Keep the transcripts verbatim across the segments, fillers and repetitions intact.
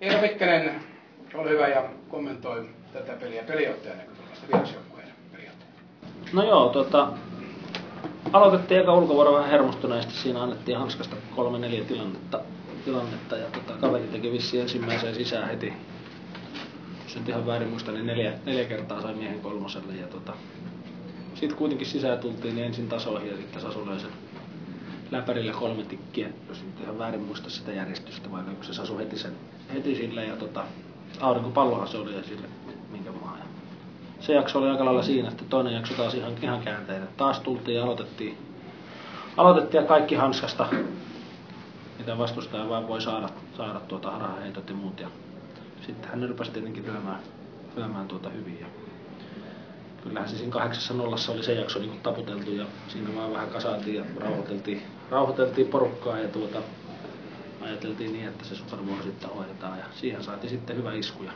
Eero Mikkänen, ole hyvä ja kommentoi tätä peliä pelijohtajan näkökulmasta, vierasjoukkueen pelijohtajan. No joo, tuota, aloitettiin eka ulkovuoro vähän hermostuneesti, siinä annettiin hanskasta kolme neljä tilannetta, tilannetta ja tota, kaveri teki vissiin ensimmäiseen sisään heti. Jos nyt ihan väärin muista, niin neljä, neljä kertaa sai miehen kolmoselle ja tota, sitten kuitenkin sisään tultiin niin ensin tasoihin ja sitten Sasu löi sen Lämpärillä kolme tikkiä, jos nyt ihan väärin muista sitä järjestystä, vaikka kun se Sasu heti sen heti sille ja tota, aurinkopallohan se oli ja sille minkä maa. Ja se jakso oli aika lailla siinä, että toinen jakso taas ihan, ihan käänteinen. Taas tultiin ja aloitettiin, aloitettiin ja kaikki hanskasta, mitä vastustaja vaan voi saada, saada tuota haraheitot ja muut. Ja sitten hän rupesi tietenkin lyömään, lyömään tuota hyvin. Ja kyllähän se siinä kahdeksassa nollassa oli se jakso niin taputeltu ja siinä vaan vähän kasaatiin ja rauhoiteltiin, rauhoiteltiin porukkaa ja tuota, ajateltiin niin, että se supervuoro sitten hoidetaan ja siihen saatiin sitten hyvä isku. Ja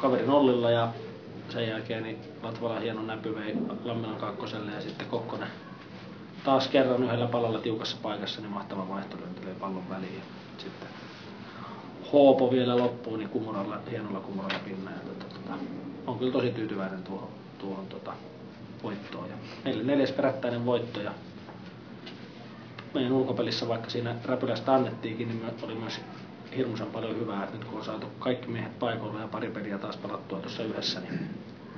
kaveri nollilla ja sen jälkeen niin Latvala hieno näpy vei Lammelan kakkoselle ja sitten Kokkonen taas kerran yhdellä palalla tiukassa paikassa niin mahtava vaihto löytelee pallon väliin ja sitten hoopo vielä loppuun niin kumuralla, hienolla kumuralla pinnalla. On kyllä tosi tyytyväinen tuohon, tuohon tuota, voittoon. Ja meillä neljäs perättäinen voitto ja meidän ulkopelissä, vaikka siinä räpylästä annettiinkin, niin oli myös hirmuisen paljon hyvää. Et nyt kun on saatu kaikki miehet paikoilla ja pari peliä taas palattua tuossa yhdessä, niin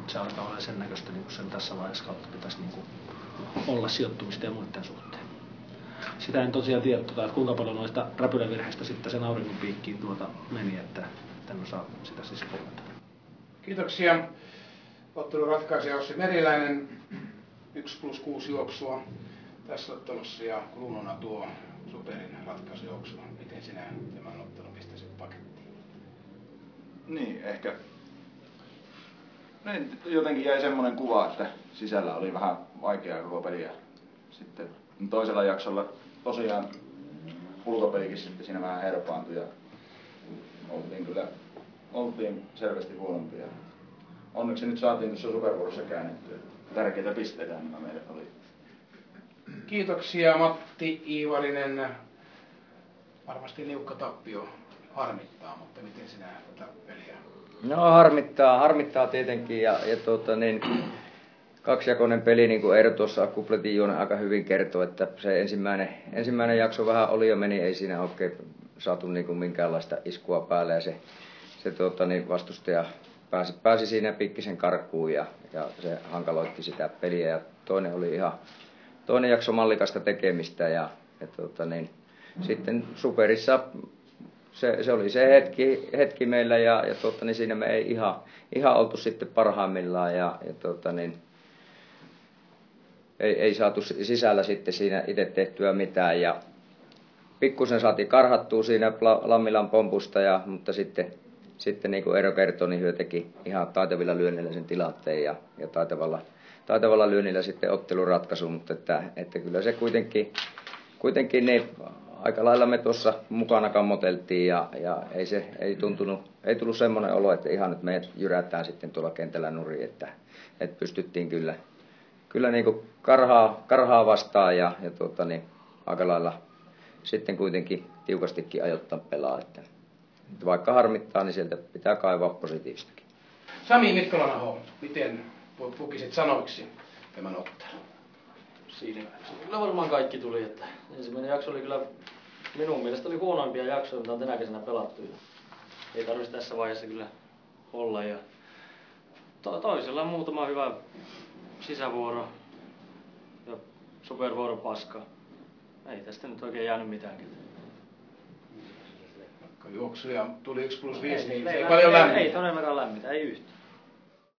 se alkaa olla sen näköistä, niin kun sen tässä vaiheessa kautta pitäisi niin kuin olla sijoittumista ja muiden suhteen. Sitä en tosiaan tiedä, että kuinka paljon noista räpylävirheistä sitten sen aurinkopiikkiin tuota meni, että en osaa sitä siis kommentoida. Kiitoksia. Ottelun ratkaisija Ossi Meriläinen, yksi plus kuusi juoksua tässä ottelussa ja kruununa tuo superin ratkaisujuoksu. Miten sinä tämän ottelun pistäisit pakettiin? Niin, ehkä niin, jotenkin jäi semmoinen kuva, että sisällä oli vähän vaikeaa koko peliä. Sitten toisella jaksolla tosiaan ulkopelikin sitten siinä vähän herpaantui ja oltiin kyllä Oltiin selvästi huonompia. Onneksi nyt saatiin tuossa supervuorossa käännettyä. Tärkeitä pisteitä nämä meille oli. Kiitoksia Matti Iivarinen. Varmasti niukka tappio harmittaa, mutta miten sinä tätä peliä? No harmittaa, harmittaa tietenkin. Ja, ja tuota, niin, kaksijakoinen peli, niin kuin Eero tuossa kupletin juonen aika hyvin kertoi, että se ensimmäinen, ensimmäinen jakso vähän oli ja meni. Ei siinä oikein saatu niin kuin minkäänlaista iskua päälle. Ja se, Se tuota, niin vastustaja pääsi, pääsi siinä pikkisen karkuun ja, ja se hankaloitti sitä peliä. Ja toinen oli ihan toinen jakso mallikasta tekemistä. Ja, ja tuota, niin, mm-hmm. Sitten superissa se, se oli se hetki, hetki meillä ja, ja tuota, niin siinä me ei ihan, ihan oltu sitten parhaimmillaan. Ja, ja tuota, niin, ei, ei saatu sisällä sitten siinä itse tehtyä mitään. Ja pikkusen saatiin karhattua siinä Lammilan pompusta, ja, mutta sitten... Sitten niin kuin Eero kertoi, niin hyö teki ihan taitavilla lyönnillä sen tilanteen ja, ja taitavalla, taitavalla lyönnillä sitten otteluratkaisu, mutta että, että kyllä se kuitenkin, kuitenkin niin aika lailla me tuossa mukana kammoteltiin ja, ja ei, se, ei, tuntunut, ei tullut semmoinen olo, että ihan nyt me jyrätään sitten tuolla kentällä nurin, että, että pystyttiin kyllä, kyllä niin kuin karhaa, karhaa vastaan ja, ja tuota niin, aika lailla sitten kuitenkin tiukastikin ajoittaa pelaa. Että. Vaikka harmittaa, niin sieltä pitää kaivaa positiivistakin. Sami Nikko Lanaho, miten pukisit sanoiksi tämän ottelun? Siinä kyllä varmaan kaikki tuli. Että ensimmäinen jakso oli kyllä minun mielestäni huonoimpia jaksoja, mitä on tänä kesänä pelattu. Ei tarvitsisi tässä vaiheessa kyllä olla. Ja to- toisella muutama hyvä sisävuoro ja supervuoro paska. Ei tästä nyt oikein jäänyt mitään. Juoksuja tuli yksi plus viisi, niin ei, se ei, ei paljon lämmitä. Ei, ei toden verran lämmitä, ei yhtään.